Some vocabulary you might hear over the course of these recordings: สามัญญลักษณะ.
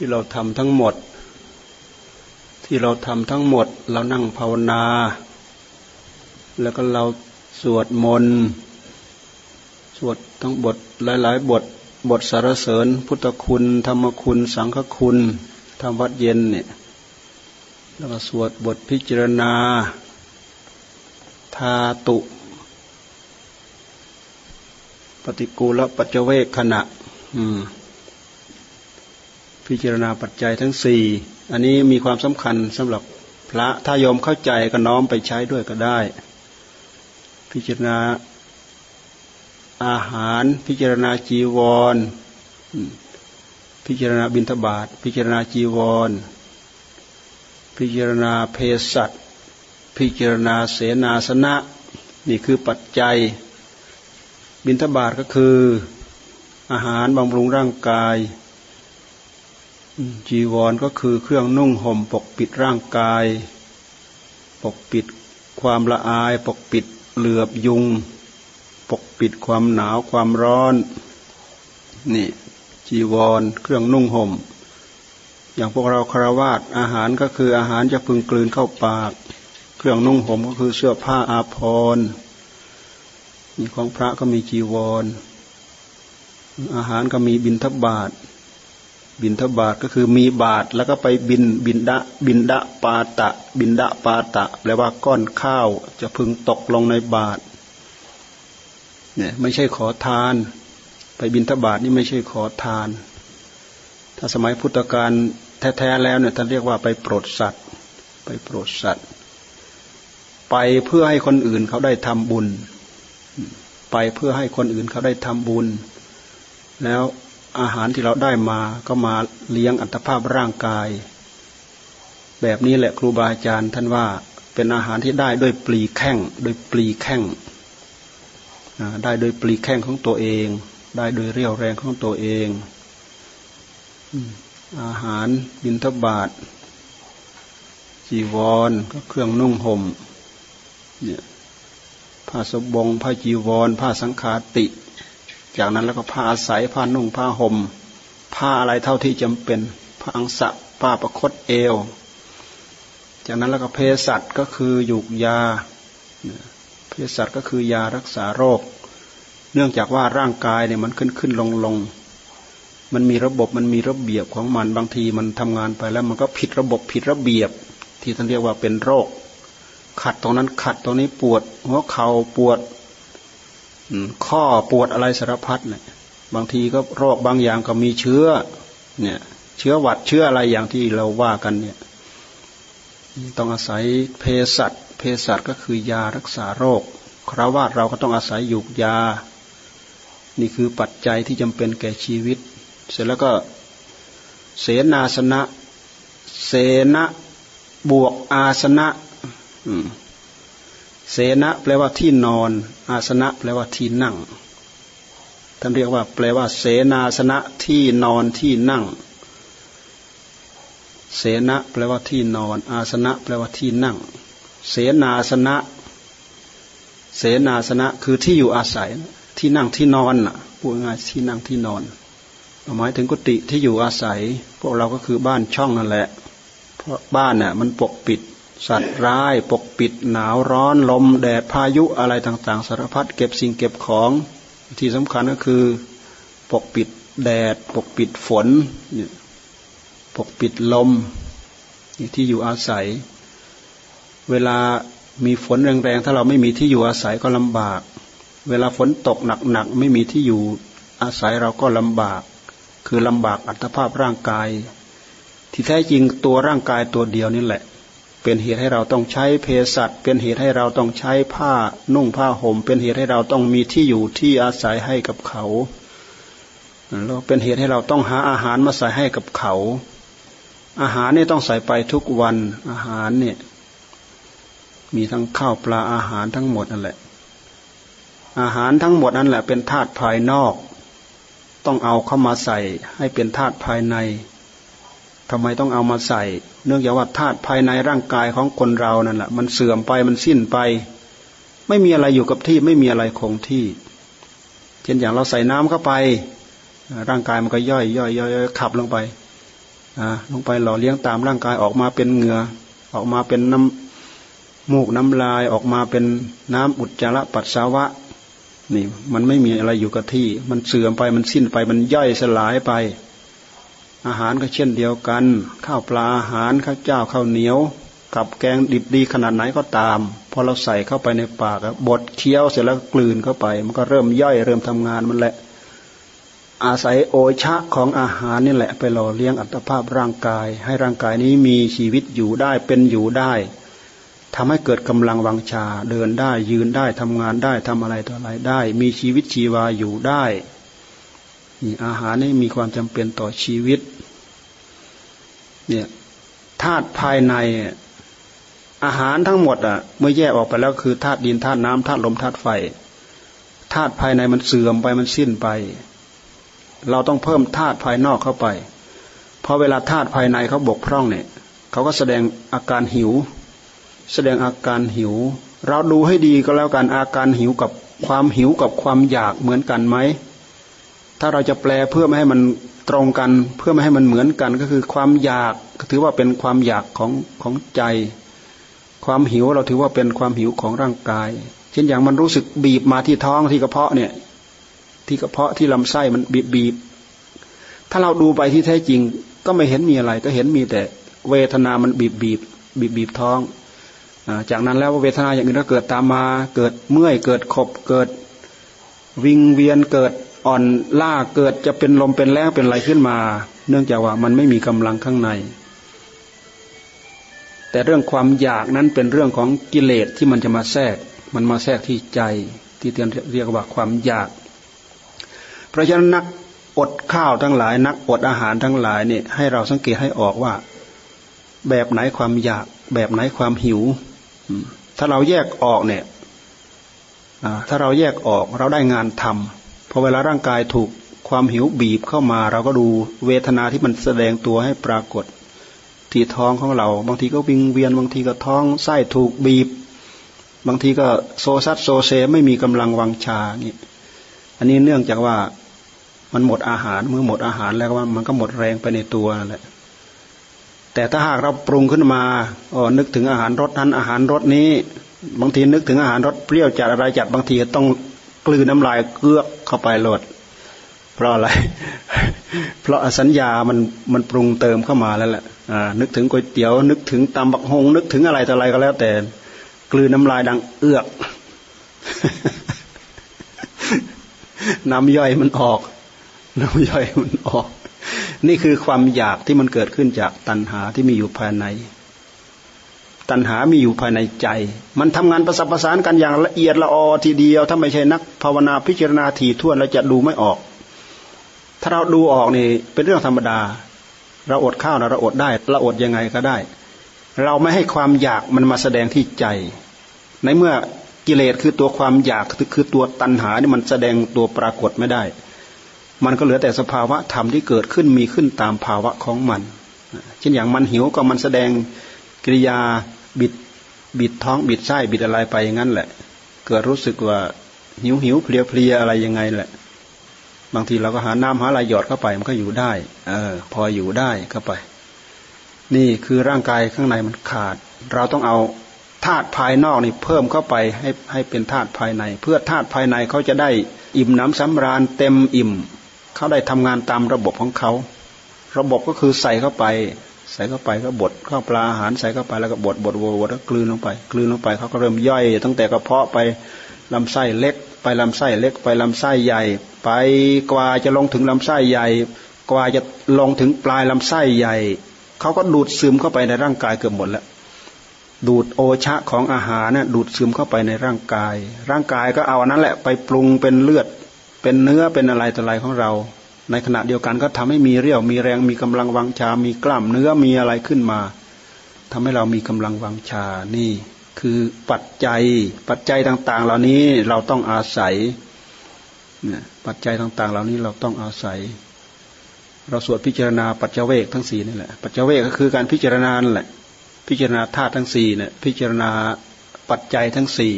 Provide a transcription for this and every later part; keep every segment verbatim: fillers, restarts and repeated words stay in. ที่เราทำทั้งหมดที่เราทำทั้งหมดเรานั่งภาวนาแล้วก็เราสวดมนต์สวดทั้งบทหลายๆบทบทสรรเสริญพุทธคุณธรรมคุณสังฆคุณทำวัดเย็นเนี่ยแล้วก็สวดบทพิจารณาธาตุปฏิกูลปัจเวกขณะพิจารณาปัจจัยทั้งสี่อันนี้มีความสำคัญสำหรับพระถ้าโยมเข้าใจก็น้อมไปใช้ด้วยก็ได้พิจารณาอาหารพิจารณาจีวรพิจารณาบิณฑบาตพิจารณาจีวรพิจารณาเภสัชพิจารณาเสนาสนะนี่คือปัจจัยบิณฑบาตก็คืออาหารบำรุงร่างกายจีวรก็คือเครื่องนุ่งห่มปกปิดร่างกายปกปิดความละอายปกปิดเหลือบยุงปกปิดความหนาวความร้อนนี่จีวรเครื่องนุ่งห่มอย่างพวกเราคฤหัสถ์อาหารก็คืออาหารจะพึงกลืนเข้าปากเครื่องนุ่งห่มก็คือเสื้อผ้าอาภรณ์นี่ของพระก็มีจีวรอาหารก็มีบิณฑบาตบิณฑบาตก็คือมีบาตรแล้วก็ไปบินบินดะบินดะปาตะบินดะปาตะแปลว่าก้อนข้าวจะพึงตกลงในบาตรเนี่ยไม่ใช่ขอทานไปบิณฑบาตนี่ไม่ใช่ขอทานถ้าสมัยพุทธกาลแท้ๆแล้วเนี่ยท่านเรียกว่าไปโปรดสัตว์ไปโปรดสัตว์ไปเพื่อให้คนอื่นเขาได้ทำบุญไปเพื่อให้คนอื่นเขาได้ทำบุญแล้วอาหารที่เราได้มาก็มาเลี้ยงอัตภาพร่างกายแบบนี้แหละครูบาอาจารย์ท่านว่าเป็นอาหารที่ได้ด้วยปลีแข้งโดยปลีแข้งได้โดยปลีแข้งของตัวเองได้โดยเรี่ยวแรงของตัวเองอาหารบิณฑบาตจีวรก็เครื่องนุ่งห่มเนี่ยผ้าสบงผ้าจีวรผ้าสังฆาติจากนั้นแล้วก็ผ้าอาศัยผ้านุ่งผ้าห่มผ้าอะไรเท่าที่จำเป็นผ้าอังสะผ้าประคตเอวจากนั้นแล้วก็เภสัชก็คือหยูกยาเภสัชก็คือยารักษาโรคเนื่องจากว่าร่างกายเนี่ยมันขึ้นขึ้นลงลงมันมีระบบมันมีระเบียบของมันบางทีมันทำงานไปแล้วมันก็ผิดระบบผิดระเบียบที่ท่านเรียกว่าเป็นโรคขัดตรงนั้นขัดตรงนี้ปวดหัวเข่าปวดข้อปวดอะไรสารพัดเนี่ยบางทีก็โรคบางอย่างก็มีเชื้อเนี่ยเชื้อหวัดเชื้ออะไรอย่างที่เราว่ากันเนี่ยต้องอาศัยเภสัชเภสัชก็คือยารักษาโรคคฤหัสถ์เราก็ต้องอาศัยหยูกยานี่คือปัจจัยที่จำเป็นแก่ชีวิตเสร็จแล้วก็เสนาสนะเสนะบวกอาสนะเสนะแปลว่าที่นอนอาสนะแปลว่าที่นั่งท่านเรียกว่าแปลว่าเสนาสนะที่นอนที่นั่งเสนะแปลว่าที่นอนอาสนะแปลว่าที่นั่งเสนาสนะเสนาสนะคือที่อยู่อาศัยที่นั่งที่นอนน่ะพูดง่ายที่นั่งที่นอนหมายถึงกุฏิที่อยู่อาศัยพวกเราก็คือบ้านช่องนั่นแหละเพราะบ้านน่ะมันปกปิดสัตว์ร้ายปกปิดหนาวร้อนลมแดดพายุอะไรต่างๆสารพัดเก็บสิ่งเก็บของที่สำคัญก็คือปกปิดแดดปกปิดฝนปกปิดลมที่อยู่อาศัยเวลามีฝนแรงๆถ้าเราไม่มีที่อยู่อาศัยก็ลำบากเวลาฝนตกหนักๆไม่มีที่อยู่อาศัยเราก็ลำบากคือลำบากอัตภาพร่างกายที่แท้จริงตัวร่างกายตัวเดียวนี่แหละเป็นเหตุให้เราต้องใช้เภสัชเป็นเหตุให้เราต้องใช้ผ้านุ่งผ้าห่มเป็นเหตุให้เราต้องมีที่อยู่ที่อาศัยให้กับเขาแล้วเป็นเหตุให้เราต้องหาอาหารมาใส่ให้กับเขาอาหารนี่ต้องใส่ไปทุกวันอาหารเนี่ยมีทั้งข้าวปลาอาหารทั้งหมดนั่นแหละอาหารทั้งหมดนั่นแหละเป็นธาตุภายนอกต้องเอาเข้ามาใส่ให้เป็นธาตุภายในทำไมต้องเอามาใส่เนื่องจากว่าธาตุภายในร่างกายของคนเรานั่นแหละมันเสื่อมไปมันสิ้นไปไม่มีอะไรอยู่กับที่ไม่มีอะไรคงที่เช่นอย่างเราใส่น้ำเข้าไปร่างกายมันก็ย่อยย่อยย่อยขับลงไป ลงไปหล่อเลี้ยงตามร่างกายออกมาเป็นเหงื่อออกมาเป็นน้ำมูกน้ำลายออกมาเป็นน้ำอุจจาระปัสสาวะนี่มันไม่มีอะไรอยู่กับที่มันเสื่อมไปมันสิ้นไปมันย่อยสลายไปอาหารก็เช่นเดียวกันข้าวปลาอาหารข้าวเจ้าข้าวเหนียวกับแกงดิบดีขนาดไหนก็ตามพอเราใส่เข้าไปในปากบดเคี้ยวเสร็จแล้วกลืนเข้าไปมันก็เริ่มย่อยเริ่มทำงานมันแหละอาศัยโอชะของอาหารนี่แหละไปหล่อเลี้ยงอัตภาพร่างกายให้ร่างกายนี้มีชีวิตอยู่ได้เป็นอยู่ได้ทำให้เกิดกำลังวังชาเดินได้ยืนได้ทำงานได้ทำอะไรต่ออะไรได้มีชีวิตชีวาอยู่ได้อาหารนี่มีความจำเป็นต่อชีวิตเนี่ยธาตุภายในอาหารทั้งหมดอ่ะเมื่อแยกออกไปแล้วคือธาตุดินธาตุน้ำธาตุลมธาตุไฟธาตุภายในมันเสื่อมไปมันสิ้นไปเราต้องเพิ่มธาตุภายนอกเข้าไปเพราะเวลาธาตุภายในเขาบกพร่องเนี่ยเขาก็แสดงอาการหิวแสดงอาการหิวเราดูให้ดีก็แล้วกันอาการหิวกับความหิวกับความอยากเหมือนกันไหมถ้าเราจะแปลเพื่อไม่ให้มันตรงกันเพื่อไม่ให้มันเหมือนกันก็คือความอยากถือว่าเป็นความอยากของของใจความหิวเราถือว่าเป็นความหิวของร่างกายเช่นอย่างมันรู้สึกบีบมาที่ท้องที่กระเพาะเนี่ยที่กระเพาะที่ลำไส้มันบีบบีบถ้าเราดูไปที่แท้จริงก็ไม่เห็นมีอะไรก็เห็นมีแต่เวทนามันบีบบีบบีบบีบท้องจากนั้นแล้วเวทนาอย่างอื่นก็เกิดตามมาเกิดเมื่อยเกิดขบเกิดวิงเวียนเกิดอ่อนล้าเกิดจะเป็นลมเป็นแรงเป็นอะไรขึ้นมาเนื่องจากว่ามันไม่มีกำลังข้างในแต่เรื่องความอยากนั้นเป็นเรื่องของกิเลสที่มันจะมาแทรกมันมาแทรกที่ใจที่เรียกว่าความอยากเพราะฉะนั้นนักอดข้าวทั้งหลายนักอดอาหารทั้งหลายเนี่ยให้เราสังเกตให้ออกว่าแบบไหนความอยากแบบไหนความหิวถ้าเราแยกออกเนี่ยถ้าเราแยกออกเราได้งานทำพอเวลาร่างกายถูกความหิวบีบเข้ามาเราก็ดูเวทนาที่มันแสดงตัวให้ปรากฏที่ท้องของเราบางทีก็วิงเวียนบางทีก็ท้องไส้ถูกบีบบางทีก็โซซัดโซเซไม่มีกำลังวังชานี่อันนี้เนื่องจากว่ามันหมดอาหารเมื่อหมดอาหารแล้วมันก็หมดแรงไปในตัวนั่นแหละแต่ถ้าหากเราปรุงขึ้นมาอ๋อนึกถึงอาหารรสนั้นอาหารรสนี้บางทีนึกถึงอาหารรสเปรี้ยวจัดอะไรจัดบางทีต้องกลืนน้ำลายเกือกเข้าไปหลดเพราะอะไรเพราะสัญญามันมันปรุงเติมเข้ามาแล้วแหละอ่านึกถึงก๋วยเตี๋ยวนึกถึงตำบักฮงนึกถึงอะไรต่ออะไรก็แล้วแต่กลืนน้ำลายดังเอือกน้ำย่อยมันออกน้ำย่อยมันออกนี่คือความอยากที่มันเกิดขึ้นจากตัณหาที่มีอยู่ภายในตัณหามีอยู่ภายในใจมันทำงานประสับประสานกันอย่างละเอียดละออทีเดียวถ้าไม่ใช่นักภาวนาพิจารณาถี่ถ้วนเราจะดูไม่ออกถ้าเราดูออกนี่เป็นเรื่องธรรมดาเราอดข้าวนะเราอดได้เราอดยังไงก็ได้เราไม่ให้ความอยากมันมาแสดงที่ใจในเมื่อกิเลสคือตัวความอยากคือตัวตัณหานี่มันแสดงตัวปรากฏไม่ได้มันก็เหลือแต่สภาวะธรรมที่เกิดขึ้นมีขึ้นตามภาวะของมันเช่นอย่างมันหิวก็มันแสดงกิริยาบิดบิดท้องบิดไส้บิดอะไรไปอย่างนั้นแหละเกิดรู้สึกว่าหิวหิวเพลียเพลียอะไรยังไงแหละบางทีเราก็หาน้ำหาอะไรหยอดเข้าไปมันก็อยู่ได้เออพออยู่ได้เข้าไปนี่คือร่างกายข้างในมันขาดเราต้องเอาธาตุภายนอกนี่เพิ่มเข้าไปให้ให้เป็นธาตุภายในเพื่อธาตุภายในเขาจะได้อิ่มน้ำสำราญเต็มอิ่มเขาได้ทำงานตามระบบของเขาระบบก็คือใส่เข้าไปใส่เข้าไปก็บดข้าวปลาอาหารใส่เข้าไปแล้วก็บดบดบดบดแล้วกลืนลงไปกลืนลงไปเขาก็เริ่มย่อยตั้งแต่กระเพาะไปลำไส้เล็กไปลำไส้เล็กไปลำไส้ใหญ่ไปกว่าจะลงถึงลำไส้ใหญ่กว่าจะลงถึงปลายลำไส้ใหญ่เขาก็ดูดซึมเข้าไปในร่างกายเกือบหมดแล้วดูดโอชะของอาหารเนี่ยดูดซึมเข้าไปในร่างกายร่างกายก็เอาอันนั้นแหละไปปรุงเป็นเลือดเป็นเนื้อเป็นอะไรต่ออะไรของเราในขณะเดียวกันก็ทำให้มีเรี่ยวมีแรงมีกำลังวังชามีกล้ามเนื้อมีอะไรขึ้นมาทำให้เรามีกำลังวังชานี่คือปัจจัยปัจจัยต่างๆเหล่านี้เราต้องอาศัยปัจจัยต่างๆเหล่านี้เราต้องอาศัยเราสวดพิจารณาปัจจเวกทั้งสี่นี่แหละปัจจเวกก็คือการพิจารณาแหละพิจารณาธาตุทั้งสี่เนี่ยพิจารณาปัจจัยทั้งสี่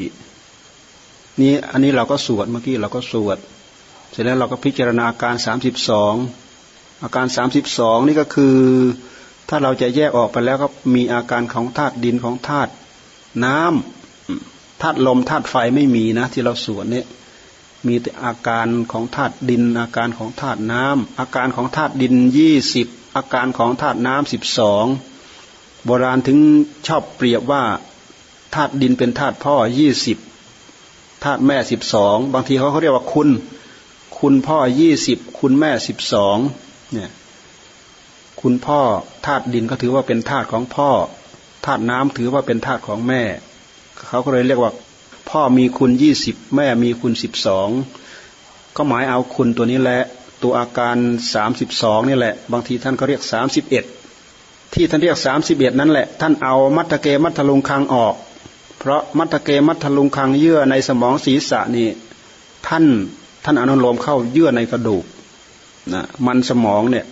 นี้อันนี้เราก็สวดเมื่อกี้เราก็สวดเสร็จแล้วเราก็พิจารณาอาการสามสิบสอง อาการสามสิบสองนี่ก็คือถ้าเราจะแยกออกไปแล้วก็มีอาการของธาตุดินของธาตุน้ำธาตุลมธาตุไฟไม่มีนะที่เราสวดเนี่ยมีแต่อาการของธาตุดินอาการของธาตุน้ำอาการของธาตุดินยี่สิบอาการของธาตุน้ำสิบสองโบราณถึงชอบเปรียบว่าธาตุดินเป็นธาตุพ่อยี่สิบธาตุแม่สิบสองบางทีเขาเขาเรียกว่าคุณคุณพ่อยี่สิบคุณแม่สิบสองเนี่ยคุณพ่อธาตุดินก็ถือว่าเป็นธาตุของพ่อธาตุน้ำถือว่าเป็นธาตุของแม่เขาก็เลยเรียกว่าพ่อมีคุณยี่สิบแม่มีคุณสิบสองก็หมายเอาคุณตัวนี้แหละตัวอาการสามสิบสองนี่แหละบางทีท่านก็เรียกสามสิบเอ็ดที่ท่านเรียกสามสิบเอ็ดนั่นแหละท่านเอามัตตเกมัตถลุงคังออกเพราะมัตตเกมัตถลุงคังเยื่อในสมองศีรษะนี่ท่านท่านอนุโลมเข้าเยื่อในกระดูกนะมันสมองเนี่ย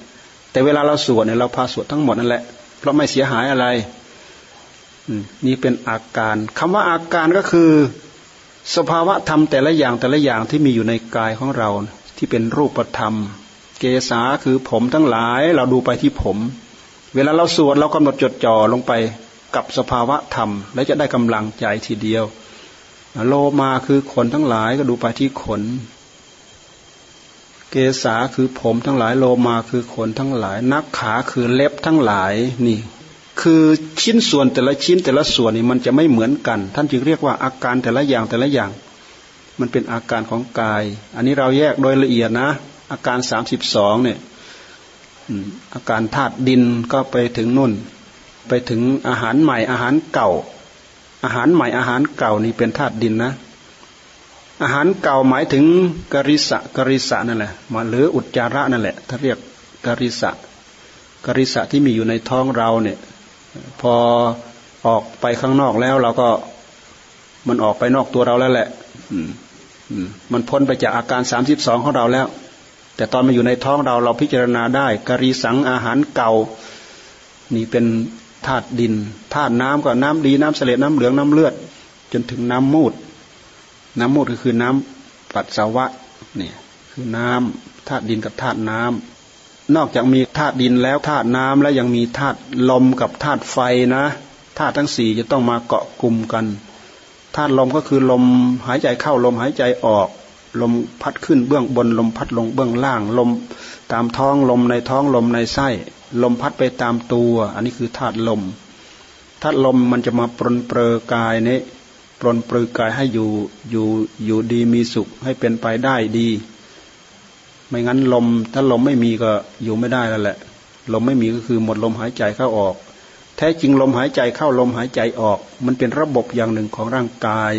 แต่เวลาเราสวดเนี่ยเราพาสวดทั้งหมดนั่นแหละเพราะไม่เสียหายอะไรนี่เป็นอาการคำว่าอาการก็คือสภาวะธรรมแต่ละอย่างแต่ละอย่างที่มีอยู่ในกายของเราที่เป็นรูปธรรมเกศาคือผมทั้งหลายเราดูไปที่ผมเวลาเราสวดเรากำหนดจดจ่อลงไปกับสภาวะธรรมและจะได้กำลังใจทีเดียวโลมาคือขนทั้งหลายก็ดูไปที่ขนเกศาคือผมทั้งหลายโลมาคือขนทั้งหลายนักขาคือเล็บทั้งหลายนี่คือชิ้นส่วนแต่ละชิ้นแต่ละส่วนนี่มันจะไม่เหมือนกันท่านจึงเรียกว่าอาการแต่ละอย่างแต่ละอย่างมันเป็นอาการของกายอันนี้เราแยกโดยละเอียดนะอาการสามสิบสองเนี่ยอาการธาตุดินก็ไปถึงนุ่นไปถึงอาหารใหม่อาหารเก่าอาหารใหม่อาหารเก่านี่เป็นธาตุดินนะอาหารเก่าหมายถึงกริสะกริสะนั่นแหละมาหรืออุจจาระนั่นแหละถ้าเรียกกริสะกริสะที่มีอยู่ในท้องเราเนี่ยพอออกไปข้างนอกแล้วเราก็มันออกไปนอกตัวเราแล้วแหละมันพ้นไปจากอาการสามสิบสองของเราแล้วแต่ตอนมันอยู่ในท้องเราเราพิจารณาได้กริสังอาหารเก่านี่เป็นธาตุดินธาตุน้ำก็น้ำดีน้ำเสลดน้ำเหลืองน้ำเลือดจนถึงน้ำมูดน้ำมูดก็คือน้ำปัสสาวะนี่คือน้ำธาตุดินกับธาตุน้ำนอกจากมีธาตุดินแล้วธาตุน้ำแล้วยังมีธาตุลมกับธาตุไฟนะธาตุทั้งสี่จะต้องมาเกาะกลุ่มกันธาตุลมก็คือลมหายใจเข้าลมหายใจออกลมพัดขึ้นเบื้องบนลมพัดลงเบื้องล่างลมตามท้องลมในท้องลมในไส้ลมพัดไปตามตัวอันนี้คือธาตุลมธาตุลมมันจะมาปรนเปรอกายนี้ปรนเปรอกายให้อยู่อยู่อยู่ดีมีสุขให้เป็นไปได้ดีไม่งั้นลมถ้าลมไม่มีก็อยู่ไม่ได้แล้วแหละลมไม่มีก็คือหมดลมหายใจเข้าออกแท้จริงลมหายใจเข้าลมหายใจออกมันเป็นระบบอย่างหนึ่งของร่างกาย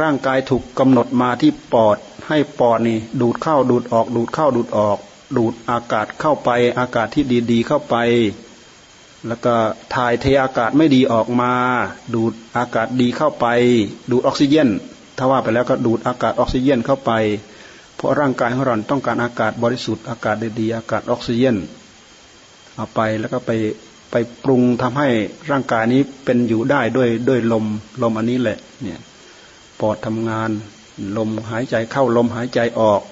ร่างกายถูกกำหนดมาที่ปอดให้ปอดนี่ดูดเข้าดูดออกดูดเข้าดูดออกดูดอากาศเข้าไปอากาศที่ดีๆเข้าไปแล้วก็ถ่ายเทอากาศไม่ดีออกมาดูดอากาศดีเข้าไปดูดออกซิเจนถ้าว่าไปแล้วก็ดูดอากาศออกซิเจนเข้าไปเพราะร่างกายของเราต้องการอากาศบริสุทธิ์อากาศดีๆอากาศออกซิเจนเอาไปแล้วก็ไปไปปรุงทำให้ร่างกายนี้เป็นอยู่ได้ด้วยด้วยลมลมอันนี้แหละเนี่ยปอดทำงานลมหายใจเข้าลมหายใจออก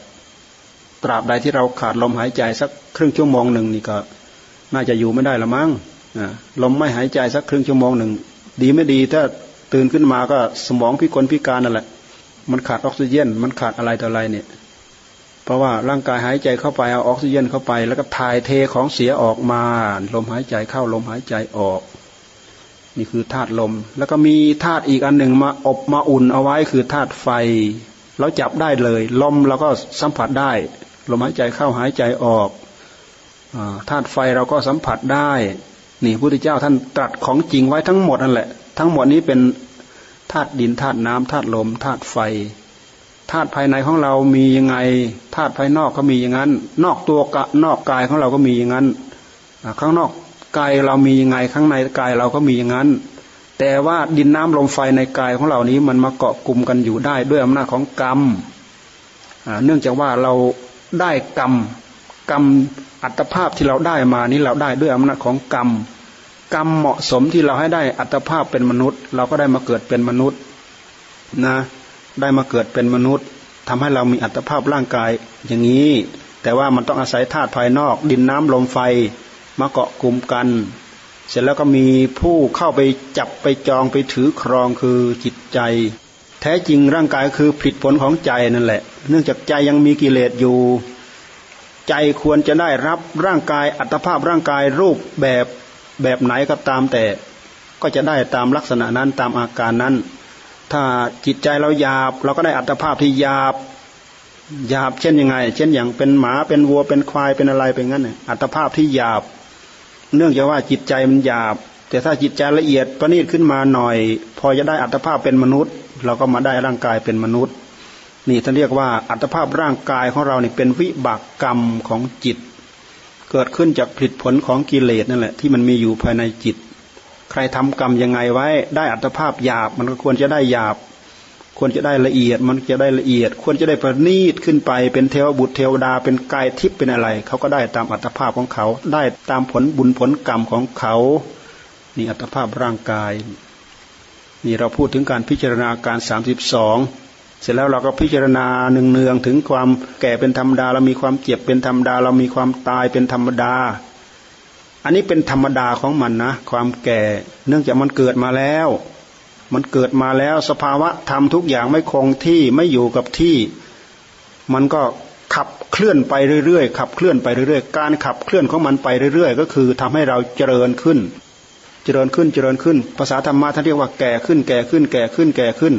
ตราบใดที่เราขาดลมหายใจสักครึ่งชั่วโมงหนึ่งนี่ก็น่าจะอยู่ไม่ได้ละมั้งลมไม่หายใจสักครึ่งชั่วโมงหนึ่งดีไม่ดีถ้าตื่นขึ้นมาก็สมองพิกลพิการนั่นแหละมันขาดออกซิเจนมันขาดอะไรต่ออะไรเนี่ยเพราะว่าร่างกายหายใจเข้าไปเอาออกซิเจนเข้าไปแล้วก็ถ่ายเทของเสียออกมาลมหายใจเข้าลมหายใจออกนี่คือธาตุลมแล้วก็มีธาตุอีกอันหนึ่งมาอบมาอุ่นเอาไว้คือธาตุไฟเราจับได้เลยลมเราก็สัมผัสได้ลมหายใจเข้าหายใจออกธาตุไฟเราก็สัมผัสได้นี่พระพุทธเจ้าท่านตรัสของจริงไว้ทั้งหมดนั่นแหละทั้งหมดนี้เป็นธาตุดินธาตุน้ำธาตุลมธาตุไฟธาตุภายในของเรามียังไงธาตุภายนอกก็มีอย่างนั้นนอกตัวกะนอกกายของเราก็มีอย่างนั้นข้างนอกกายเรามียังไงข้างในกายเราก็มีอย่างนั้นแต่ว่าดินน้ำลมไฟในกายของเรานี้มันมาเกาะกลุ่มกันอยู่ได้ด้วยอำนาจของกรรมเนื่องจากว่าเราได้กรรมกรรมอัตภาพที่เราได้มานี้เราได้ด้วยอำนาจของกรรมกรรมเหมาะสมที่เราให้ได้อัตภาพเป็นมนุษย์เราก็ได้มาเกิดเป็นมนุษย์นะได้มาเกิดเป็นมนุษย์ทำให้เรามีอัตภาพร่างกายอย่างนี้ แต่ว่ามันต้องอาศัยธาตุภายนอกดินน้ำลมไฟมาเกาะกลุ่มกันเสร็จแล้วก็มีผู้เข้าไปจับไปจองไปถือครองคือจิตใจแท้จริงร่างกายคือผลผลของใจนั่นแหละเนื่องจากใจยังมีกิเลสอยู่ใจควรจะได้รับร่างกายอัตภาพร่างกายรูปแบบแบบไหนก็ตามแต่ก็จะได้ตามลักษณะนั้นตามอาการนั้นถ้าจิตใจเราหยาบเราก็ได้อัตภาพที่หยาบหยาบเช่นยังไงเช่นอย่างเป็นหมาเป็นวัวเป็นควายเป็นอะไรเป็นงั้นอัตภาพที่หยาบเนื่องจากว่าจิตใจมันหยาบแต่ถ้าจิตใจละเอียดประณีตขึ้นมาหน่อยพอจะได้อัตภาพเป็นมนุษย์เราก็มาได้ร่างกายเป็นมนุษย์นี่ท่านเรียกว่าอัตภาพร่างกายของเราเนี่เป็นวิบากกรรมของจิตเกิดขึ้นจากผลผลของกิเลสนั่นแหละที่มันมีอยู่ภายในจิตใครทำกรรมยังไงไว้ได้อัตภาพหยาบมันก็ควรจะได้หยาบควรจะได้ละเอียดมันจะได้ละเอียดควรจะได้ประณีตขึ้นไปเป็นเทวบุตรเทวดาเป็นกายทิพย์เป็นอะไรเขาก็ได้ตามอัตภาพของเขาได้ตามผลบุญผลกรรมของเขานี่อัตภาพร่างกายนี่เราพูดถึงการพิจารณาการสามสิบสองเสร็จแล้วเราก็พิจารณาเนืองๆถึงความแก่เป็นธรรมดาเรามีความเจ็บเป็นธรรมดาเรามีความตายเป็นธรรมดาอันนี้เป็นธรรมดาของมันนะความแก่เนื่องจากมันเกิดมาแล้วมันเกิดมาแล้วสภาวะธรรมทุกอย่างไม่คงที่ไม่อยู่กับที่มันก็ขับเคลื่อนไปเรื่อยๆขับเคลื่อนไปเรื่อยๆการขับเคลื่อนของมันไปเรื่อยๆก็คือทำให้เราเจริญขึ้นเจริญขึ้นเจริญขึ้นภาษาธรรมะท่านเรียกว่าแก่ขึ้นแก่ขึ้นแก่ขึ้นแก่ขึ้น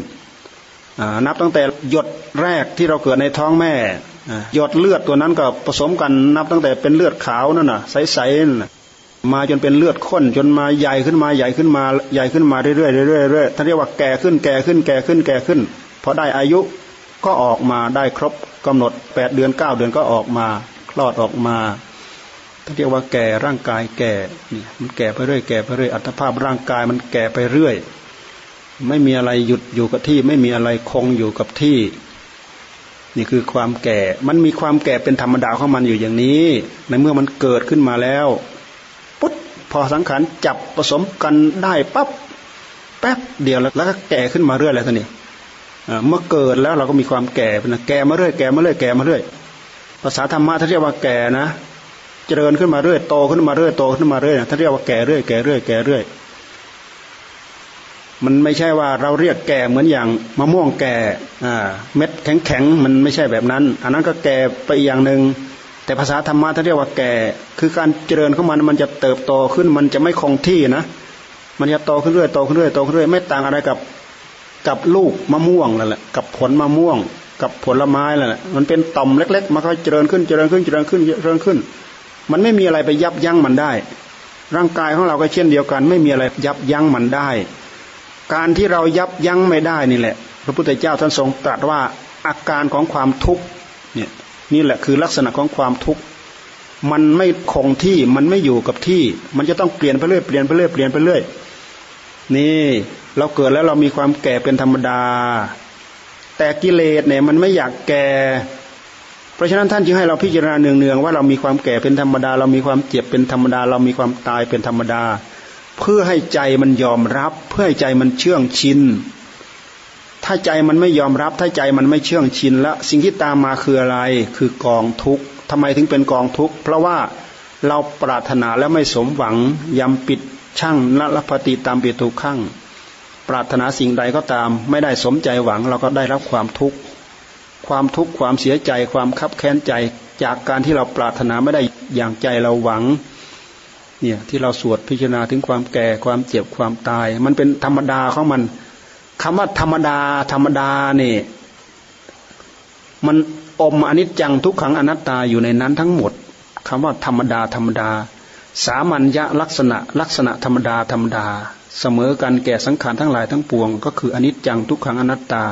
นับตั้งแต่หยดแรกที่เราเกิดในท้องแม่หยดเลือดตัวนั้นก็ผสมกันนับตั้งแต่เป็นเลือดขาวนั่นน่ะใสๆมาจนเป็นเลือดข้นจนมาใหญ่ขึ้นมาใหญ่ขึ้นมาใหญ่ขึ้นมาเรื่อยๆเรื่อยๆเรื่อยๆท่านเรียกว่าแก่ขึ้นแก่ขึ้นแก่ขึ้นแก่ขึ้นพอได้อายุก็ออกมาได้ครบกำหนดแปดเดือนเก้าเดือนก็ออกมาคลอดออกมาท่านเรียกว่าแก่ร่างกายแก่นี่มันแก่ไปเรื่อยแก่ไปเรื่อยอัตภาพร่างกายมันแก่ไปเรื่อยไม่มีอะไรหยุดอยู่กับที่ไม่มีอะไรคงอยู่กับที่นี่คือความแก่มันมีความแก่เป็นธรรมดาของมันอยู่อย่างนี้ในเมื่อมันเกิดขึ้นมาแล้วพอสังขารจับผสมกันได้ปั๊บแป๊บเดียวแล้วก็แก่ขึ้นมาเรื่อยเลยท่านนี่เมื่อเกิดแล้วเราก็มีความแก่นะแก่มาเรื่อยแก่มาเรื่อยแก่มาเรื่อยภาษาธรรมะท่านเรียกว่าแก่นะเจริญขึ้นมาเรื่อยโตขึ้นมาเรื่อยโตขึ้นมาเรื่อยท่านเรียกว่าแก่เรื่อยแก่เรื่อยแก่เรื่อยมันไม่ใช่ว่าเราเรียกแก่เหมือนอย่างมะม่วงแก่เม็ดแข็งแข็งมันไม่ใช่แบบนั้นอันนั้นก็แก่ไปอย่างนึงแต่ภาษาธรรมะท่านเรียกว่าแก่คือการเจริญของมันมันจะเติบโตขึ้นมันจะไม่คงที่นะมันจะโตขึ้นเรื่อยโตขึ้นเรื่อยโตขึ้นเรื่อยไม่ต่างอะไรกับกับลูกมะม่วงนั่นแหละกับผลมะม่วงกับผลไม้นั่นแหละมันเป็นต่อมเล็กๆมันก็เจริญขึ้นเจริญขึ้นเจริญขึ้นเจริญขึ้นมันไม่มีอะไรไปยับยั้งมันได้ร่างกายของเราก็เช่นเดียวกันไม่มีอะไรยับยั้งมันได้การที่เรายับยั้งไม่ได้นี่แหละพระพุทธเจ้าท่านทรงตรัสว่าอาการของความทุกข์เนี่ยนี่แหละคือลักษณะของความทุกข์มันไม่คงที่มันไม่อยู่กับที่มันจะต้องเปลี่ยนไปเรื่อยเปลี่ยนไปเรื่อยเปลี่ยนไปเรื่อยนี่เราเกิดแล้วเรามีความแก่เป็นธรรมดาแต่กิเลสเนี่ยมันไม่อยากแก่เพราะฉะนั้นท่านจึงให้เราพิจารณาเนืองๆว่าเรามีความแก่เป็นธรรมดาเรามีความเจ็บเป็นธรรมดาเรามีความตายเป็นธรรมดาเพื่อให้ใจมันยอมรับเพื่อให้ใจมันเชื่องชินถ้าใจมันไม่ยอมรับถ้าใจมันไม่เชื่องชินละสิ่งที่ตามมาคืออะไรคือกองทุกข์ทำไมถึงเป็นกองทุกข์เพราะว่าเราปรารถนาแล้วไม่สมหวังยำปิดช่างนรพติตามปิตุขังปรารถนาสิ่งใดก็ตามไม่ได้สมใจหวังเราก็ได้รับความทุกข์ความทุกข์ความเสียใจความคับแค้นใจจากการที่เราปรารถนาไม่ได้อย่างใจเราหวังเนี่ยที่เราสวดพิจารณาถึงความแก่ความเจ็บความตายมันเป็นธรรมดาของมันคำว่าธรรมดาธรรมดานี่มันอมอนิจจังทุกขังอนัตตาอยู่ในนั้นทั้งหมดคำว่าธรรมดาธรรมดาสามัญญลักษณะลักษณะธรรมดาธรรมดาเสมอกันแก่สังขารทั้งหลายทั้งปวงก็คืออนิจจังทุกขังอนัตตา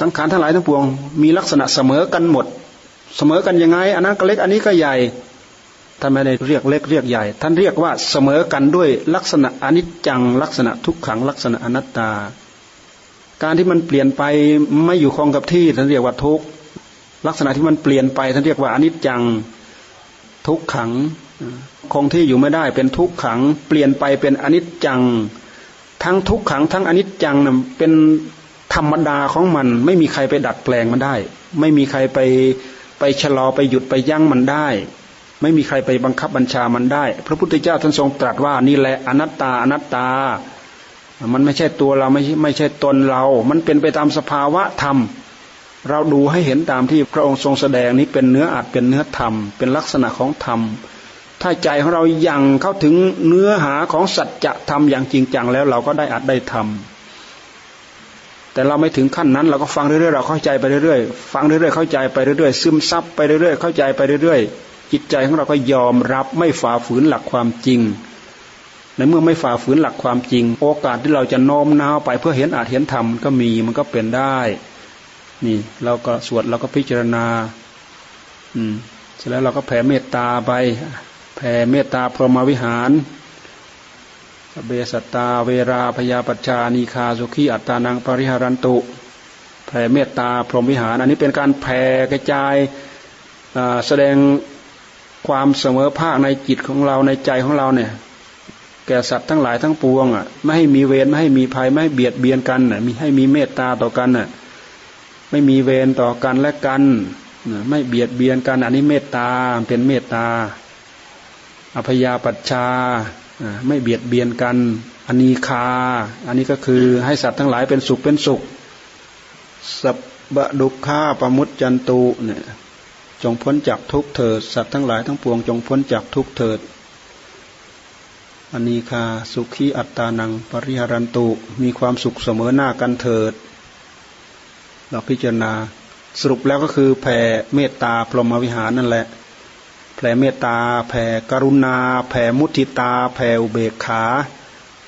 สังขารทั้งหลายทั้งปวงมีลักษณะเสมอกันหมดเสมอกันยังไงอันนั้นก็เล็กอันนี้ก็ใหญ่ท่านไม่ได้เรียกเล็กเรียกใหญ่ท่านเรียกว่าเสมอกันด้วยลักษณะอนิจจังลักษณะทุกขังลักษณะอนัตตาการที่มันเปลี่ยนไปไม่อยู่คงกับที่ท่านเรียกว่าทุกข์ลักษณะที่มันเปลี่ยนไปท่านเรียกว่าอนิจจังทุกขังคงที่อยู่ไม่ได้เป็นทุกขังเปลี่ยนไปเป็นอนิจจังทั้งทุกขังทั้งอนิจจังน่ะเป็นธรรมดาของมันไม่มีใครไปดัดแปลงมันได้ไม่มีใครไป ไปชะลอไปหยุดไปยั้งมันได้ไม่มีใครไปบังคับบัญชามันได้พระพุทธเจ้าท่านทรงตรัสว่านี่แหละอนัตตาอนัตตามันไม่ใช่ตัวเราไม่ใช่ไม่ใช่ตนเรามันเป็นไปตามสภาวะธรรมเราดูให้เห็นตามที่พระองค์ทรงแสดงนี้เป็นเนื้ออัดเป็นเนื้อธรรมเป็นลักษณะของธรรมถ้าใจของเรายังเข้าถึงเนื้อหาของสัจธรรมอย่างจริงจังแล้วเราก็ได้อัดได้ธรรมแต่เราไม่ถึงขั้นนั้นเราก็ฟังเรื่อยๆเราเข้าใจไปเรื่อยๆฟังเรื่อยๆเข้าใจไปเรื่อยๆซึมซับไปเรื่อยๆเข้าใจไปเรื่อยๆจิตใจของเราก็ยอมรับไม่ฝ่าฝืนหลักความจริงในเมื่อไม่ฝ่าฝืนหลักความจริงโอกาสที่เราจะโน้มน้าวไปเพื่อเห็นอาจเห็นธรรมมันก็มีมันก็เป็นได้นี่เราก็สวดเราก็พิจารณาอืมเสร็จแล้วเราก็แผ่เมตตาไปแผ่เมตตาพรหมวิหารเบสัตตาเวราพยาปัจจานีคาสุขีอัตตานังปริหารันตุแผ่เมตตาพรหมวิหารอันนี้เป็นการแผ่กระจายแสดงความเสมอภาคในจิตของเราในใจของเราเนี่ยแก่สัตว์ทั้งหลายทั้งปวงอ่ะไม่ให้มีเวรไม่ให้มีภัยไม่ให้เบียดเบียนกันน่ะมีให้มีเมตตาต่อกันน่ะไม่มีเวรต่อกันและกันไม่เบียดเบียนกันอันนี้เมตตาเป็นเมตตาอภยาปัชชาไม่เบียดเบียนกันอนีคาอันนี้ก็คือให้สัตว์ทั้งหลายเป็นสุขเป็นสุขสับบดุฆาปมุตจันตุเนี่ยจงพ้นจากทุกข์เถิดสัตว์ทั้งหลายทั้งปวงจงพ้นจากทุกข์เถิดอนีคาสุขีอัตตานังปริหารันตุมีความสุขเสมอหน้ากันเถิดเราพิจารณาสรุปแล้วก็คือแผ่เมตตาพรหมวิหารนั่นแหละแผ่เมตตาแผ่กรุณาแผ่มุทิตาแผ่อุเบกขา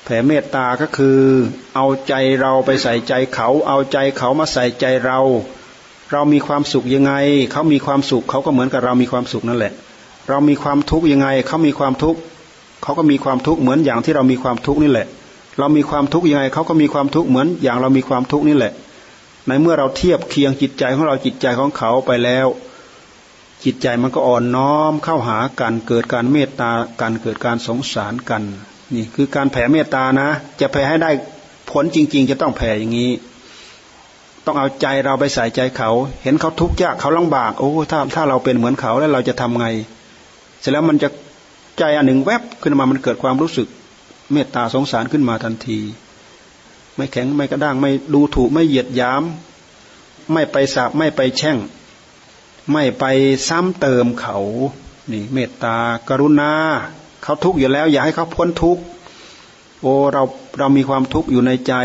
แผ่เมตตาก็คือเอาใจเราไปใส่ใจเขาเอาใจเขามาใส่ใจเราเรามีความสุขยังไงเขามีความสุขเขาก็เหมือนกับเรามีความสุขนั่นแหละเรามีความทุกข์ยังไงเขามีความทุกข์เขาก็มีความทุกข์เหมือนอย่างที่เรามีความทุกข์นี่แหละเรามีความทุกข์ยังไงเขาก็มีความทุกข์เหมือนอย่างเรามีความทุกข์นี่แหละในเมื่อเราเทียบเคียงจิตใจของเราจิตใจของเขาไปแล้วจิตใจมันก็อ่อนน้อมเข้าหากันเกิดการเมตตากันเกิดการสงสารกันนี่คือการแผ่เมตตานะจะแผ่ให้ได้ผลจริงๆจะต้องแผ่อย่างนี้ต้องเอาใจเราไปใส่ใจเขาเห็นเขาทุกข์ยากเขาลำบากโอ้ถ้าถ้าเราเป็นเหมือนเขาแล้วเราจะทำไงเสร็จแล้วมันจะใจอันหนึ่งแวบขึ้นมามันเกิดความรู้สึกเมตตาสงสารขึ้นมาทันทีไม่แข็งไม่กระด้างไม่ดูถูกไม่เหยียดหยามไม่ไปสาบไม่ไปแช่งไม่ไปซ้ำเติมเขานี่เมตตากรุณาเขาทุกข์อยู่แล้วอย่าให้เขาพ้นทุกข์โอ้เราเรามีความทุกข์อยู่ในใจ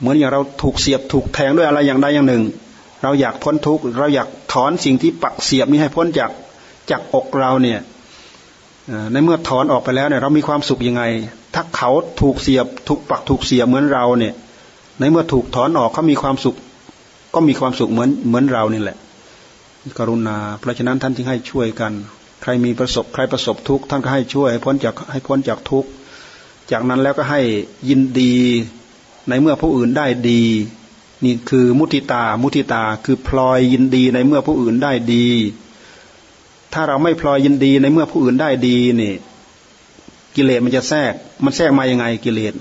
เหมือนอย่างเราถูกเสียบถูกแทงด้วยอะไรอย่างใดอย่างหนึ่งเราอยากพ้นทุกข์เราอยากถอนสิ่งที่ปักเสียบนี้ให้พ้นจากจากอกเราเนี่ยในเมื่อถอนออกไปแล้วเนี่ยเรามีความสุขยังไงถ้าเขาถูกเสียบถูกปักถูกเสียบเหมือนเราเนี่ยในเมื่อถูกถอนออกเขามีความสุขก็มีความสุขเหมือนเหมือนเรานี่แหละกรุณาเพราะฉะนั้นท่านจึงให้ช่วยกันใครมีประสบใครประสบทุกข์ท่านก็ให้ช่วยให้พ้นจากให้พ้นจากทุกข์จากนั้นแล้วก็ให้ยินดีในเมื่อผู้อื่นได้ดีนี่คือมุทิตามุทิตาคือพลอยยินดีในเมื่อผู้อื่นได้ดีถ้าเราไม่พลอยยินดีในเมื่อผู้อื่นได้ดีนี่กิเลสมันจะแทรกมันแทรกมายังไงกิเลส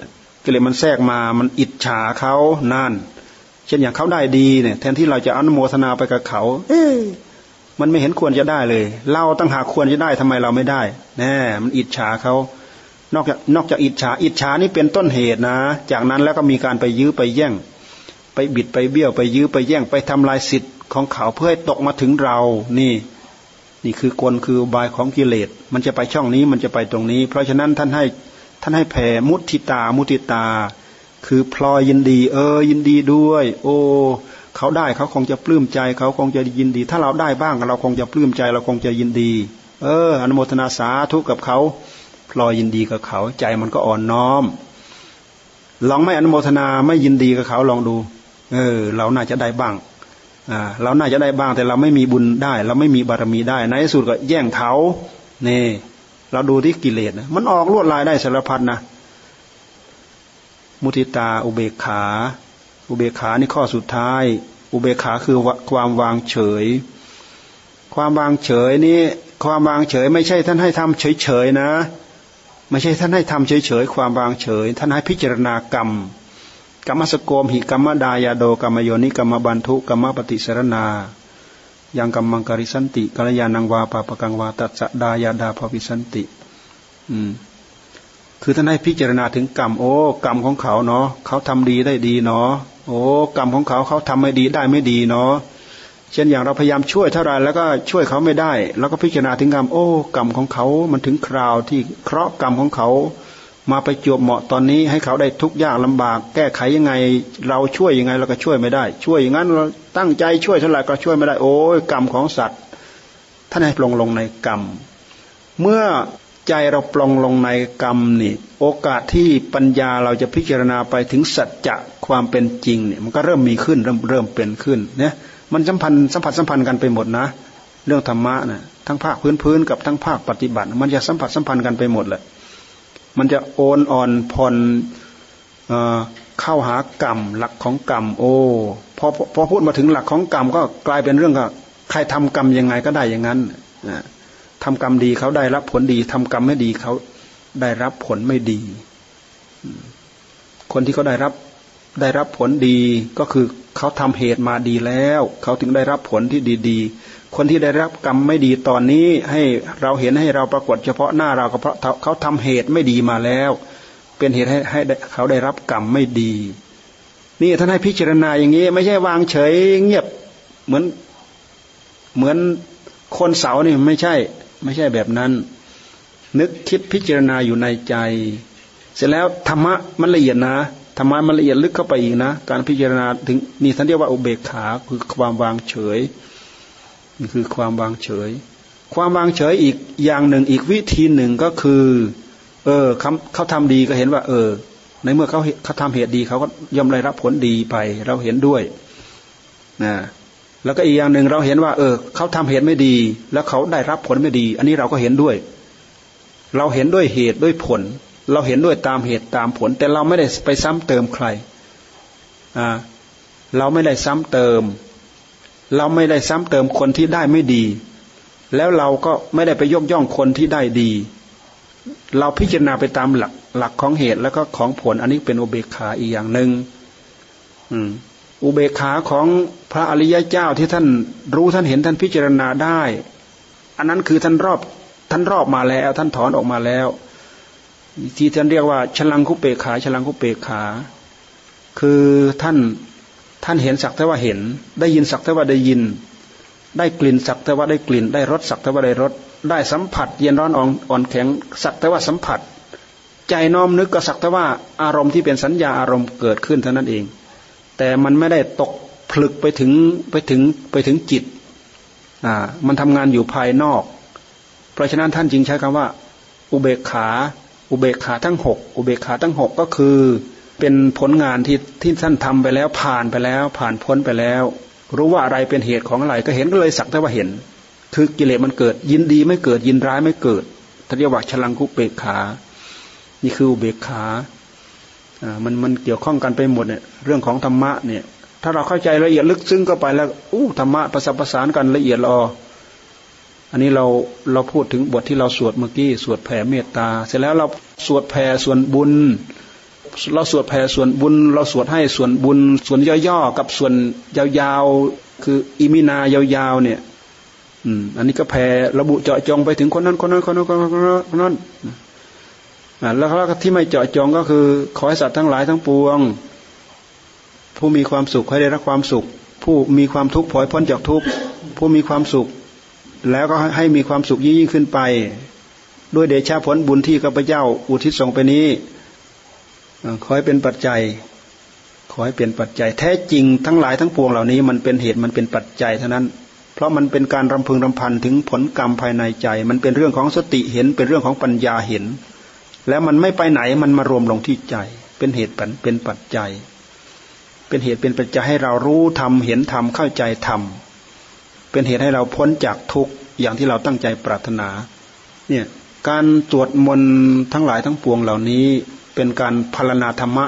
กิเลสมันแทรกมามันอิจฉาเขานั่นเช่นอย่างเขาได้ดีเนี่ยแทนที่เราจะอนุโมทนาไปกับเขาเอ๊ะมันไม่เห็นควรจะได้เลยเราตั้งหากควรจะได้ทำไมเราไม่ได้แน่มันอิจฉาเขานอกจากนอกจากอิจฉาอิจฉานี่เป็นต้นเหตุนะจากนั้นแล้วก็มีการไปยื้อไปแย่งไปบิดไปเบี้ยวไปยื้อไปแย่งไปทำลายสิทธิ์ของเขาเพื่อให้ตกมาถึงเรานี่นี่คือกลคืออุบายของกิเลสมันจะไปช่องนี้มันจะไปตรงนี้เพราะฉะนั้นท่านให้ท่านให้แผ่มุทิตามุทิตาคือพลอยยินดีเออยินดีด้วยโอ้เขาได้เขาคงจะปลื้มใจเขาคงจะยินดีถ้าเราได้บ้างเราคงจะปลื้มใจเราคงจะยินดีเอออนุโมทนาสาธุกับเขาพลอยยินดีกับเขาใจมันก็อ่อนน้อมลองไม่อนุโมทนาไม่ยินดีกับเขาลองดูเออเราน่าจะได้บ้างอ่าเราน่าจะได้บ้างแต่เราไม่มีบุญได้เราไม่มีบารมีได้ในที่สุดก็แย่งเขานี่เราดูที่กิเลสนะมันออกลวดลายได้สารพัดนะมุทิตาอุเบกขาอุเบกขานี่ข้อสุดท้ายอุเบกขาคือความวางเฉยความวางเฉยนี่ความวางเฉยไม่ใช่ท่านให้ทำเฉยๆนะไม่ใช่ท่านให้ทำเฉยๆความวางเฉยท่านให้พิจารณากรรมกรรมสโกมหิกรรมดายาโดกรรมโยนิกรรมบันทุกรรมปฏิสรณา ยังกัมมังการิสันติกัลยาณังวาปาปกังวาตัสสะดายาดาภวิสันติอืมคือท่านให้พิจารณาถึงกรรมโอ้กรรมของเขาเนาะเขาทำดีได้ดีเนาะโอ้กรรมของเขาเขาทำไม่ดีได้ไม่ดีเนาะเช่นอย่างเราพยายามช่วยเท่าไรแล้วก็ช่วยเขาไม่ได้แล้วก็พิจารณาถึงกรรมโอ้กรรมของเขามันถึงคราวที่เคราะห์กรรมของเขามาไปจวบเหมาะตอนนี้ให้เขาได้ทุกข์ยากลำบากแก้ไขยังไงเราช่วยยังไงเราก็ช่วยไม่ได้ช่วยอย่างนั้นเราตั้งใจช่วยเท่าไรก็ช่วยไม่ได้โอ้กรรมของสัตว์ท่านให้ปลงลงในกรรมเมื่อใจเราปลงลงในกรรมนี่โอกาสที่ปัญญาเราจะพิจารณาไปถึงสัจจะความเป็นจริงเนี่ยมันก็เริ่มมีขึ้นเริ่มเริ่มเป็นขึ้นเนี่ยมันสัมพันธ์สัมผัสสัมพันธ์กันไปหมดนะเรื่องธรรมะนะทั้งภาคพื้นๆกับทั้งภาคปฏิบัติมันจะสัมผัสสัมพันธ์กันไปหมดแหละมันจะโอนอ่อนผ่อนเอ่อเข้าหากรรมหลักของกรรมโอ้พอพอพูดมาถึงหลักของกรรมก็กลายเป็นเรื่องกับใครทำกรรมยังไงก็ได้อย่างนั้นนะทำกรรมดีเขาได้รับผลดีทำกรรมไม่ดีเขาได้รับผลไม่ดีคนที่เขาได้รับได้รับผลดีก็คือเขาทำเหตุมาดีแล้วเขาถึงได้รับผลที่ดีๆคนที่ได้รับกรรมไม่ดีตอนนี้ให้เราเห็นให้เราปรากฏเฉพาะหน้าเราก็เพราะเขาทำเหตุไม่ดีมาแล้วเป็นเหตุให้ให้เขาได้รับกรรมไม่ดีนี่ท่านให้พิจารณาอย่างนี้ไม่ใช่วางเฉยเงียบเหมือนเหมือนคนเสาเนี่ยไม่ใช่ไม่ใช่แบบนั้นนึกคิดพิจารณาอยู่ในใจเสร็จแล้วธรรมะมันละเอียดนะธรรมะมันละเอียดลึกเข้าไปอีกนะการพิจารณาถึงนี่ท่านเรียกว่าอุเบกขาคือความวางเฉยนี่คือความวางเฉยความวางเฉยอีกอย่างหนึ่งอีกวิธีหนึ่งก็คือเออเขาเขาทำดีก็เห็นว่าเออในเมื่อเขาเขาทำเหตุดีเขาก็ย่อมได้รับผลดีไปเราเห็นด้วยนะแล้วก็อีกอย่างหนึ่งเราเห็นว่าเออเขาทำเหตุไม่ดีแล้วเขาได้รับผลไม่ดีอันนี้เราก็เห็นด้วยเราเห็นด้วยเหตุด้วยผลเราเห็นด้วยตามเหตุตามผลแต่เราไม่ได้ไปซ้ำเติมใครอ่าเราไม่ได้ซ้ำเติมเราไม่ได้ซ้ำเติมคนที่ได้ไม่ดีแล้วเราก็ไม่ได้ไปยกย่องคนที่ได้ดีเราพิจารณาไปตามหลักหลักของเหตุแล้วก็ของผลอันนี้เป็นอุเบกขาอีกอย่างนึงอืมอุเบกขาของพระอริยเจ้าที่ท่านรู้ท่านเห็นท่านพิจารณาได้อันนั้นคือท่านรอบท่านรอบมาแล้วท่านถอนออกมาแล้วที่ท่านเรียกว่าฉลังคุเปกขาฉลังคุเปกขาคือท่านท่านเห็นสักแต่ว่าเห็นได้ยินสักแต่ว่าได้ยินได้กลิ่นสักแต่ว่าได้กลิ่นได้รสสักแต่ว่าได้รสได้สัมผัสเย็นร้อนอ่อนแข็งสักแต่ว่าสัมผัสใจน้อมนึกก็สักแต่ว่าอารมณ์ที่เป็นสัญญาอารมณ์เกิดขึ้นเท่านั้นเองแต่มันไม่ได้ตกผลึกไปถึงไปถึงไปถึงจิตอ่ามันทำงานอยู่ภายนอกเพราะฉะนั้นท่านจึงใช้คำว่าอุเบกขาอุเบกขาทั้งหกอุเบกขาทั้งหกก็คือเป็นผลงานที่ที่ท่านทำไปแล้วผ่านไปแล้วผ่านพ้นไปแล้วรู้ว่าอะไรเป็นเหตุของอะไรก็เห็นก็เลยสักแต่ว่าเห็นคือกิเลสมันเกิดยินดีไม่เกิดยินร้ายไม่เกิดท่านเรียกว่าฉลังคุเบกขานี่คืออุเบกขาอ่ามันมันเกี่ยวข้องกันไปหมดเนี่ยเรื่องของธรรมะเนี่ยถ้าเราเข้าใจละเอียดลึกซึ้งเข้าไปแล้วอู้ธรรมะประสานประสานกันละเอียดละอออันนี้เราเราพูดถึงบทที่เราสวดเมื่อกี้สวดแผ่เมตตาเสร็จแล้วเราสวดแผ่ส่วนบุญเราสวดแผ่ส่วนบุญเราสวดให้ส่วนบุญส่วนย่อๆกับส่วนยาวๆคืออิมินายาวๆเนี่ยอืมอันนี้ก็แผ่ระบุเจาะจงไปถึงคนนั้นคนนั้นคนนั้นคนนั้นคนนั้นอ่าแล้วที่ไม่เจาะจงก็คือขอให้สัตว์ทั้งหลายทั้งปวงผู้มีความสุขให้ได้รับความสุขผู้มีความทุกข์ขอให้พ้นจากทุกข์ผู้มีความสุขแล้วก็ให้มีความสุขยิ่งขึ้นไปด้วยเดชะผลบุญที่ข้าพเจ้าอุทิศส่งไปนี้ขอให้เป็นปัจจัยขอให้เป็นปัจจัยแท้จริงทั้งหลายทั้งปวงเหล่านี้มันเป็นเหตุมันเป็นปัจจัยเท่านั้นเพราะมันเป็นการรำพึงรำพันถึงผลกรรมภายในใจมันเป็นเรื่องของสติเห็นเป็นเรื่องของปัญญาเห็นแล้วมันไม่ไปไหนมันมารวมลงที่ใจเป็นเหตุเป็นปัจจัยเป็นเหตุเป็นปัจจัยให้เรารู้ธรรมเห็นธรรมเข้าใจธรรมเป็นเหตุให้เราพ้นจากทุกข์อย่างที่เราตั้งใจปรารถนาเนี่ยการสวดมนต์ทั้งหลายทั้งปวงเหล่านี้เป็นการพรรณนาธรรมะ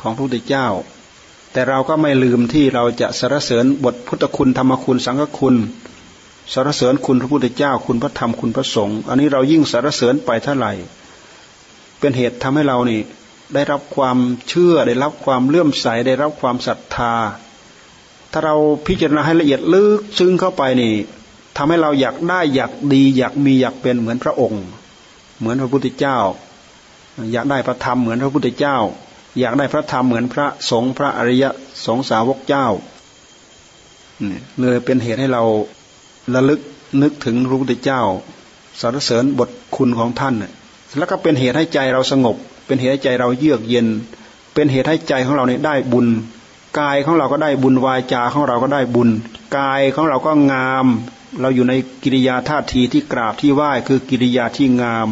ของพระพุทธเจ้าแต่เราก็ไม่ลืมที่เราจะสรรเสริญบทพุทธคุณธรรมคุณสังฆคุณสรรเสริญคุณพระพุทธเจ้าคุณพระธรรมคุณพระสงฆ์อันนี้เรายิ่งสรรเสริญไปเท่าไหร่เป็นเหตุทำให้เรานี่ได้รับความเชื่อได้รับความเลื่อมใสได้รับความศรัทธา ถ้าเราพิจารณาให้ละเอียดลึกซึ้งเข้าไปนี่ทำให้เราอยากได้อยากดีอยากมีอยากเป็นเหมือนพระองค์เหมือนพระพุทธเจ้าอยากได้พระธรรมเหมือนพระพุทธเจ้าอยากได้พระธรรมเหมือนพระสงฆ์พระอริยสงฆ์สาวกเจ้าเลยเป็นเหตุให้เราระลึกนึกถึงพระพุทธเจ้าสรรเสริญบทคุณของท่านแล้วก็เป็นเหตุให้ใจเราสงบเป็นเหตุให้ใจเราเยือกเย็นเป็นเหตุให้ใจของเราเนี่ยได้บุญกายของเราก็ได้บุญวาจาของเราก็ได้บุญกายของเราก็งามเราอยู่ในกิริยาท่าทีที่กราบที่ไหว้คือกิริยาที่งาม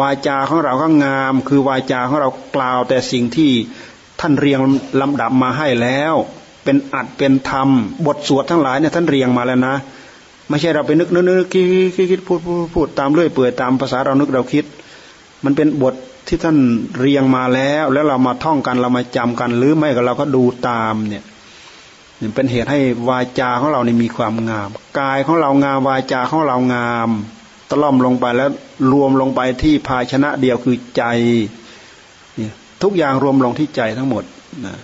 วาจาของเราก็งามคือวาจาของเรากล่าวแต่สิ่งที่ท่านเรียงลำดับมาให้แล้วเป็นอัดเป็นธรรมบทสวดทั้งหลายเนี่ยท่านเรียงมาแล้วนะไม่ใช่เราไปนึกนึกนึกคิดคิดคิดพูดพูดพูดตามเรื่อยเปื่อยตามภาษาเรานึกเราคิดมันเป็นบทที่ท่านเรียงมาแล้วแล้วเรามาท่องกันเรามาจำกันหรือไม่ก็เราก็ดูตามเนี่ยเป็นเหตุให้วาจาของเราเนี่ยมีความงามกายของเรางามวาจาของเรางามตะล่อมลงไปแล้วรวมลงไปที่ภาชนะเดียวคือใจเนี่ยทุกอย่างรวมลงที่ใจทั้งหมดนะ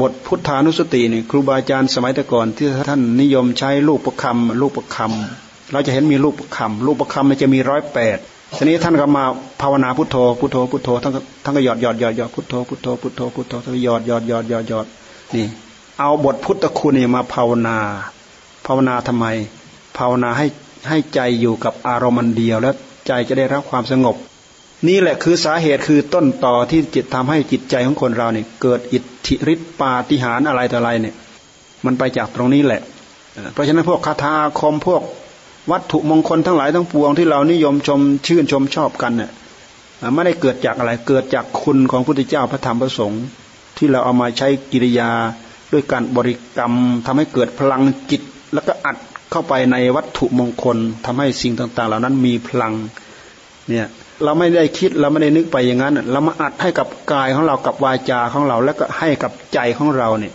บทพุทธานุสตินี่ครูบาอาจารย์สมัยแต่ก่อนที่ท่านนิยมใช้ลูกประคำลูกประคำเราจะเห็นมีลูกประคำลูกประคำมันจะมีร้อยแปดทีนี้ท่านก็มาภาวนาพุทโธพุทโธพุทโธท่านก็ท่านก็หยอดหยอดหยอดหยอดพุทโธพุทโธพุทโธพุทโธท่านก็หยอดหยอดหยอดหยอดหยอดนี่เอาบทพุทธคุณเนี่ยมาภาวนาภาวนาทำไมภาวนาให้ให้ใจอยู่กับอารมณ์เดียวแล้วใจจะได้รับความสงบนี่แหละคือสาเหตุคือต้นต่อที่จิตทำให้จิตใจของคนเราเนี่ยเกิดอิทธิฤทธิปาฏิหาริย์อะไรต่ออะไรเนี่ยมันไปจากตรงนี้แหละเพราะฉะนั้นพวกคาถาคมพวกวัตถุมงคลทั้งหลายทั้งปวงที่เรานิยมชมชื่นชมชอบกันเนี่ยไม่ได้เกิดจากอะไรเกิดจากคุณของพระพุทธเจ้าพระธรรมพระสงฆ์ที่เราเอามาใช้กิริยาด้วยการบริกรรมทำให้เกิดพลังจิตแล้วก็อัดเข้าไปในวัตถุมงคลทำให้สิ่งต่างๆเหล่านั้นมีพลังเนี่ยเราไม่ได้คิดเราไม่ได้นึกไปอย่างนั้นเรามาอัดให้กับกายของเรากับวาจาของเราแล้วก็ให้กับใจของเราเนี่ย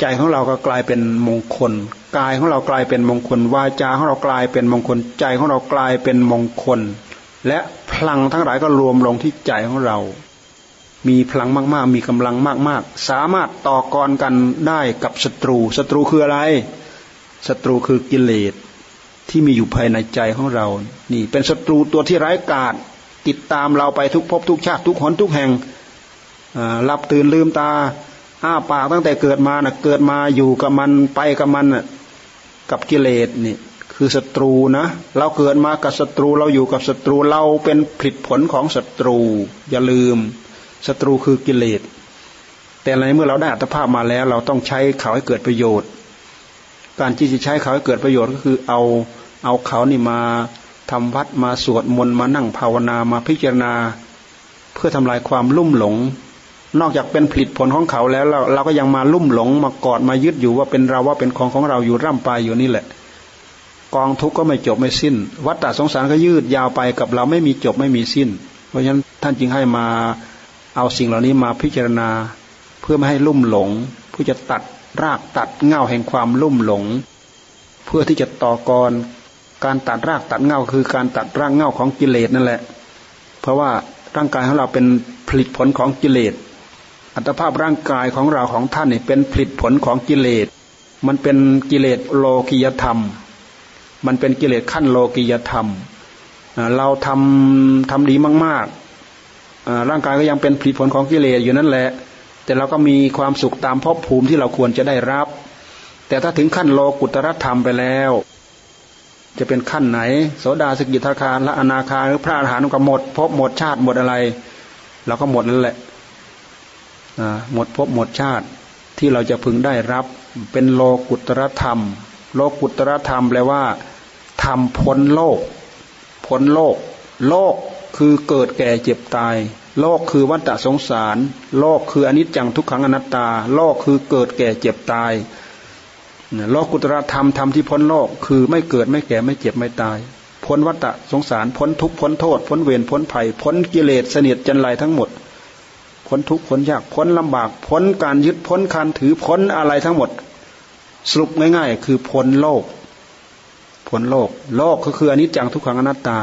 ใจของเราก็กลายเป็นมงคลกายของเรากลายเป็นมงคลวาจาของเรากลายเป็นมงคลใจของเรากลายเป็นมงคลและพลังทั้งหลายก็รวมลงที่ใจของเรามีพลังมากๆมีกำลังมากๆสามารถต่อกรกันได้กับศัตรูศัตรูคืออะไรศัตรูคือกิเลสที่มีอยู่ภายในใจของเรานี่เป็นศัตรูตัวที่ร้ายกาจติดตามเราไปทุกภพทุกชาติทุกหนทุกแห่งหลับตื่นลืมตาอ้าปากตั้งแต่เกิดมานะเกิดมาอยู่กับมันไปกับมันนะกับกิเลสนี่คือศัตรูนะเราเกิดมากับศัตรูเราอยู่กับศัตรูเราเป็นผลผลของศัตรูอย่าลืมศัตรูคือกิเลสแต่ในเมื่อเราได้อัตภาพมาแล้วเราต้องใช้เขาให้เกิดประโยชน์การที่จะใช้เขาให้เกิดประโยชน์ก็คือเอาเอาเขานี่มาทำวัดมาสวดมนต์มานั่งภาวนามาพิจารณาเพื่อทำลายความลุ่มหลงนอกจากเป็นผลิตผลของเขาแล้วเราเราก็ยังมาลุ่มหลงมากอดมายึดอยู่ว่าเป็นเราว่าเป็นของของเราอยู่ร่ำไปอยู่นี่แหละกองทุกข์ก็ไม่จบไม่สิ้นวัฏฏะสงสารก็ยืดยาวไปกับเราไม่มีจบไม่มีสิ้นเพราะฉะนั้นท่านจึงให้มาเอาสิ่งเหล่านี้มาพิจารณาเพื่อไม่ให้ลุ่มหลงเพื่อจะตัดรากตัดเงาแห่งความลุ่มหลงเพื่อที่จะต่อกรการตัดรากตัดเงาคือการตัดรากเงาของกิเลสนั่นแหละเพราะว่าร่างกายของเราเป็นผลิตผลของกิเลสอัตภาพร่างกายของเราของท่านนี่เป็นผลิตผลของกิเลสมันเป็นกิเลสโลกิยธรรมมันเป็นกิเลสขั้นโลกิยธรรมเราทำทำดีมากๆร่างกายก็ยังเป็นผลิตผลของกิเลสอยู่นั่นแหละแต่เราก็มีความสุขตามภพภูมิที่เราควรจะได้รับแต่ถ้าถึงขั้นโลกุตรธรรมไปแล้วจะเป็นขั้นไหนโสดาสกิทาคาและอนาคาหรือพระอรหันต์ก็หมดภพหมดชาติหมดอะไรเราก็หมดนั่นแหละหมดภพหมดชาติที่เราจะพึงได้รับเป็นโลกุตรธรรมโลกุตรธรรมแปลว่าธรรมพ้นโลกพ้นโลกโลกคือเกิดแก่เจ็บตายโลกคือวัฏฏะสงสารโลกคืออนิจจังทุกขังอนัตตาโลกคือเกิดแก่เจ็บตายโลกุตรธรรมธรรมที่พ้นโลกคือไม่เกิดไม่แก่ไม่เจ็บไม่ตายพ้นวัฏฏะสงสารพ้นทุกข์พ้นโทษพ้นเวรพ้นภัยพ้นกิเลสเสนียดจันไรทั้งหมดพ้นทุกข์พ้นยากพ้นลำบากพ้นการยึดพ้นการถือพ้นอะไรทั้งหมดสรุปง่ายๆคือพ้นโลกพ้นโลกโลกก็คืออนิจจังทุกขังอนัตตา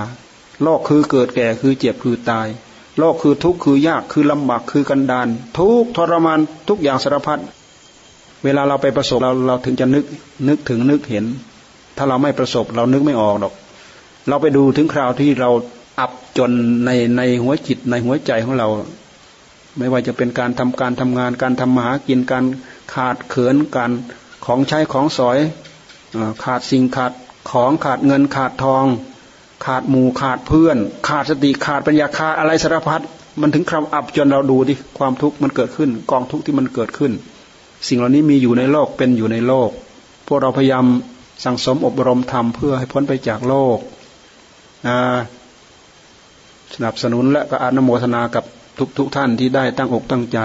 โลกคือเกิดแก่คือเจ็บคือตายโลกคือทุกข์คือยากคือลำบากคือกันดารทุกข์ทรมานทุกอย่างสารพัด เวลาเราไปประสบเราเราถึงจะนึกนึกถึงนึกเห็นถ้าเราไม่ประสบเรานึกไม่ออกหรอกเราไปดูถึงคราวที่เราอับจนในในหัวจิตในหัวใจของเราไม่ว่าจะเป็นการทำการทำงานการทำมาหากินการขาดเขินการของใช้ของสอยขาดสิ่งขาดของขาดเงินขาดทองขาดหมู่ขาดเพื่อนขาดสติขาดปัญญาขาดอะไรสารพัดมันถึงคราวอับจนเราดูดิความทุกข์มันเกิดขึ้นกองทุกข์ที่มันเกิดขึ้นสิ่งเหล่านี้มีอยู่ในโลกเป็นอยู่ในโลกพวกเราพยายามสั่งสมอบรมธรรมเพื่อให้พ้นไปจากโลกสนับสนุนและก็อนุโมทนากับทุกทุกท่านที่ได้ตั้งอกตั้งใจ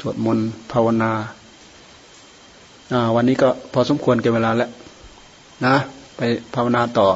สวดมนต์ภาวนาวันนี้ก็พอสมควรแก่เวลาแล้วนะไปภาวนาต่อ